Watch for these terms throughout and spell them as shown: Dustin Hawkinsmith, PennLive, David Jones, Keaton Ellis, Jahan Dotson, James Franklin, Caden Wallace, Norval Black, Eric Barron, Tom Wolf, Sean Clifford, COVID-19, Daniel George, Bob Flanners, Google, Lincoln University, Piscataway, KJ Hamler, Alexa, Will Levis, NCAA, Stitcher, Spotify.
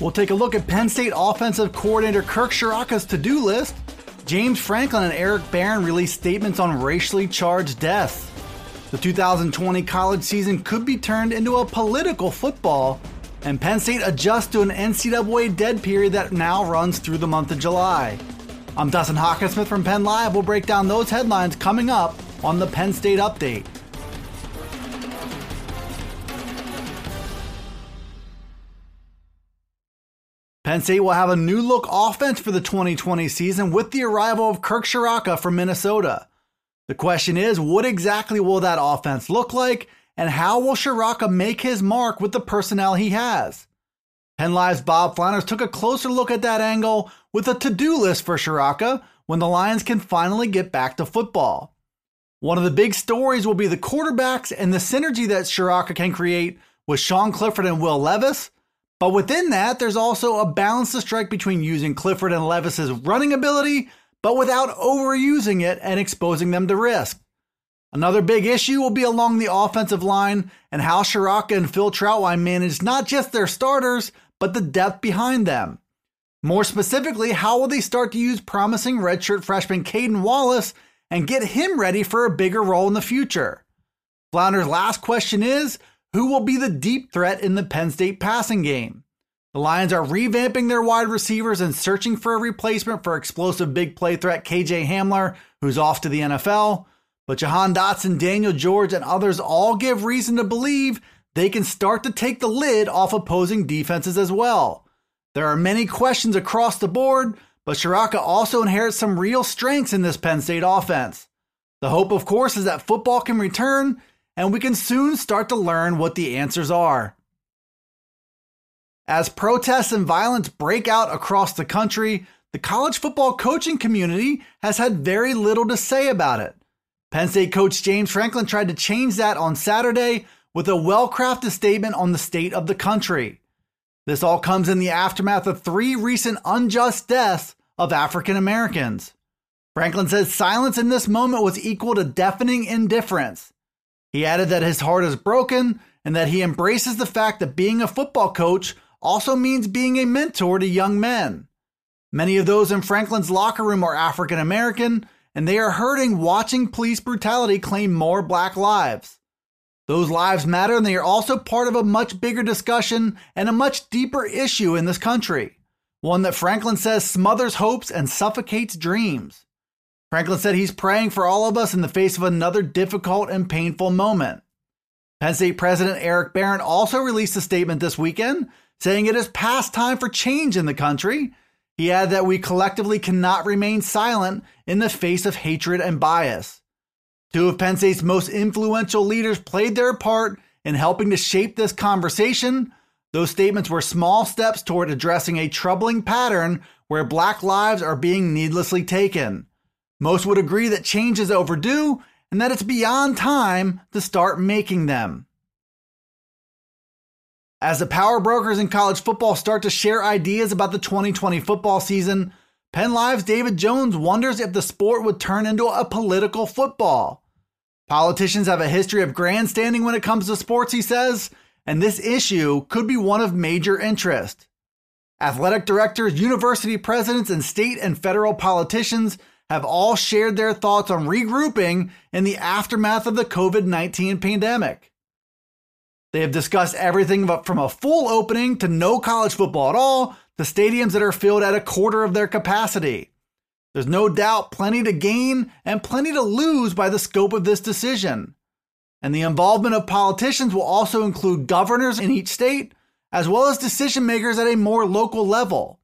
We'll take a look at Penn State offensive coordinator Kirk Ciarrocca's to-do list. James Franklin and Eric Barron released statements on racially charged deaths. The 2020 college season could be turned into a political football, and Penn State adjusts to an NCAA dead period that now runs through the month of July. I'm Dustin Hawkinsmith from PennLive. We'll break down those headlines coming up on the Penn State Update. Penn State will have a new look offense for the 2020 season with the arrival of Kirk Ciarrocca from Minnesota. The question is, what exactly will that offense look like, and how will Ciarrocca make his mark with the personnel he has? PennLive's Bob Flanners took a closer look at that angle with a to-do list for Ciarrocca when the Lions can finally get back to football. One of the big stories will be the quarterbacks and the synergy that Ciarrocca can create with Sean Clifford and Will Levis. But within that, there's also a balance to strike between using Clifford and Levis's running ability, but without overusing it and exposing them to risk. Another big issue will be along the offensive line and how Ciarrocca and Phil Troutwein manage not just their starters, but the depth behind them. More specifically, how will they start to use promising redshirt freshman Caden Wallace and get him ready for a bigger role in the future? Flounder's last question is, who will be the deep threat in the Penn State passing game? The Lions are revamping their wide receivers and searching for a replacement for explosive big play threat KJ Hamler, who's off to the NFL. But Jahan Dotson, Daniel George, and others all give reason to believe they can start to take the lid off opposing defenses as well. There are many questions across the board, but Ciarrocca also inherits some real strengths in this Penn State offense. The hope, of course, is that football can return, and we can soon start to learn what the answers are. As protests and violence break out across the country, the college football coaching community has had very little to say about it. Penn State coach James Franklin tried to change that on Saturday with a well-crafted statement on the state of the country. This all comes in the aftermath of three recent unjust deaths of African Americans. Franklin says silence in this moment was equal to deafening indifference. He added that his heart is broken and that he embraces the fact that being a football coach also means being a mentor to young men. Many of those in Franklin's locker room are African American, and they are hurting watching police brutality claim more black lives. Those lives matter, and they are also part of a much bigger discussion and a much deeper issue in this country, one that Franklin says smothers hopes and suffocates dreams. Franklin said he's praying for all of us in the face of another difficult and painful moment. Penn State President Eric Barron also released a statement this weekend saying it is past time for change in the country. He added that we collectively cannot remain silent in the face of hatred and bias. Two of Penn State's most influential leaders played their part in helping to shape this conversation. Those statements were small steps toward addressing a troubling pattern where black lives are being needlessly taken. Most would agree that change is overdue and that it's beyond time to start making them. As the power brokers in college football start to share ideas about the 2020 football season, PennLive's David Jones wonders if the sport would turn into a political football. Politicians have a history of grandstanding when it comes to sports, he says, and this issue could be one of major interest. Athletic directors, university presidents, and state and federal politicians have all shared their thoughts on regrouping in the aftermath of the COVID-19 pandemic. They have discussed everything from a full opening to no college football at all to stadiums that are filled at a quarter of their capacity. There's no doubt plenty to gain and plenty to lose by the scope of this decision. And the involvement of politicians will also include governors in each state, as well as decision makers at a more local level.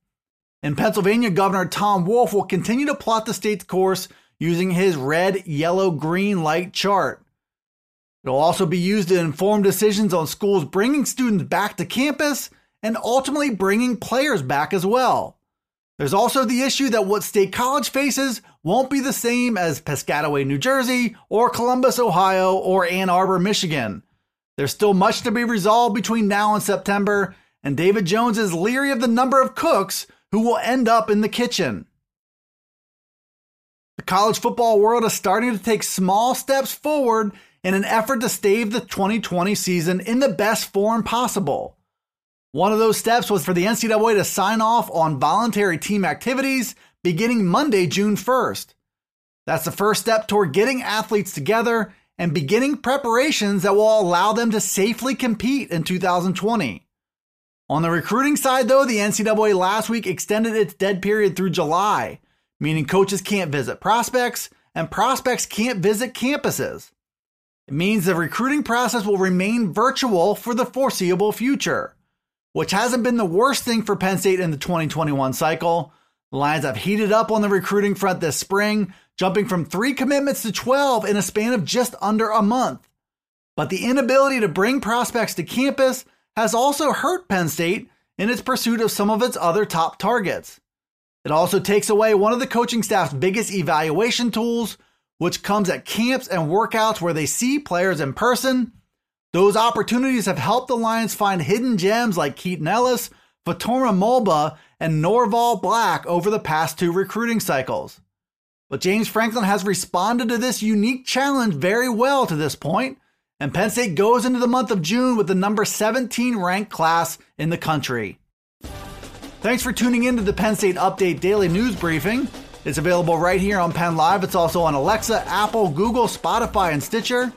In Pennsylvania, Governor Tom Wolf will continue to plot the state's course using his red, yellow, green light chart. It will also be used to inform decisions on schools bringing students back to campus and ultimately bringing players back as well. There's also the issue that what State College faces won't be the same as Piscataway, New Jersey, or Columbus, Ohio, or Ann Arbor, Michigan. There's still much to be resolved between now and September, and David Jones is leery of the number of cooks who will end up in the kitchen. The college football world is starting to take small steps forward in an effort to stave the 2020 season in the best form possible. One of those steps was for the NCAA to sign off on voluntary team activities beginning Monday, June 1st. That's the first step toward getting athletes together and beginning preparations that will allow them to safely compete in 2020. On the recruiting side, though, the NCAA last week extended its dead period through July, meaning coaches can't visit prospects and prospects can't visit campuses. It means the recruiting process will remain virtual for the foreseeable future, which hasn't been the worst thing for Penn State in the 2021 cycle. The Lions have heated up on the recruiting front this spring, jumping from 3 commitments to 12 in a span of just under a month. But the inability to bring prospects to campus has also hurt Penn State in its pursuit of some of its other top targets. It also takes away one of the coaching staff's biggest evaluation tools, which comes at camps and workouts where they see players in person. Those opportunities have helped the Lions find hidden gems like Keaton Ellis, Fatuma Mulba, and Norval Black over the past 2 recruiting cycles. But James Franklin has responded to this unique challenge very well to this point, and Penn State goes into the month of June with the number 17 ranked class in the country. Thanks for tuning in to the Penn State Update Daily News Briefing. It's available right here on PennLive. It's also on Alexa, Apple, Google, Spotify, and Stitcher.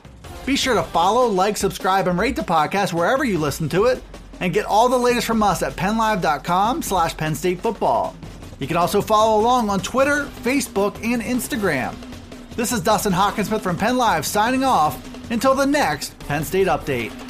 Be sure to follow, like, subscribe, and rate the podcast wherever you listen to it, and get all the latest from us at PennLive.com/PennStateFootball. You can also follow along on Twitter, Facebook, and Instagram. This is Dustin Hawkinsmith from PennLive signing off until the next Penn State Update.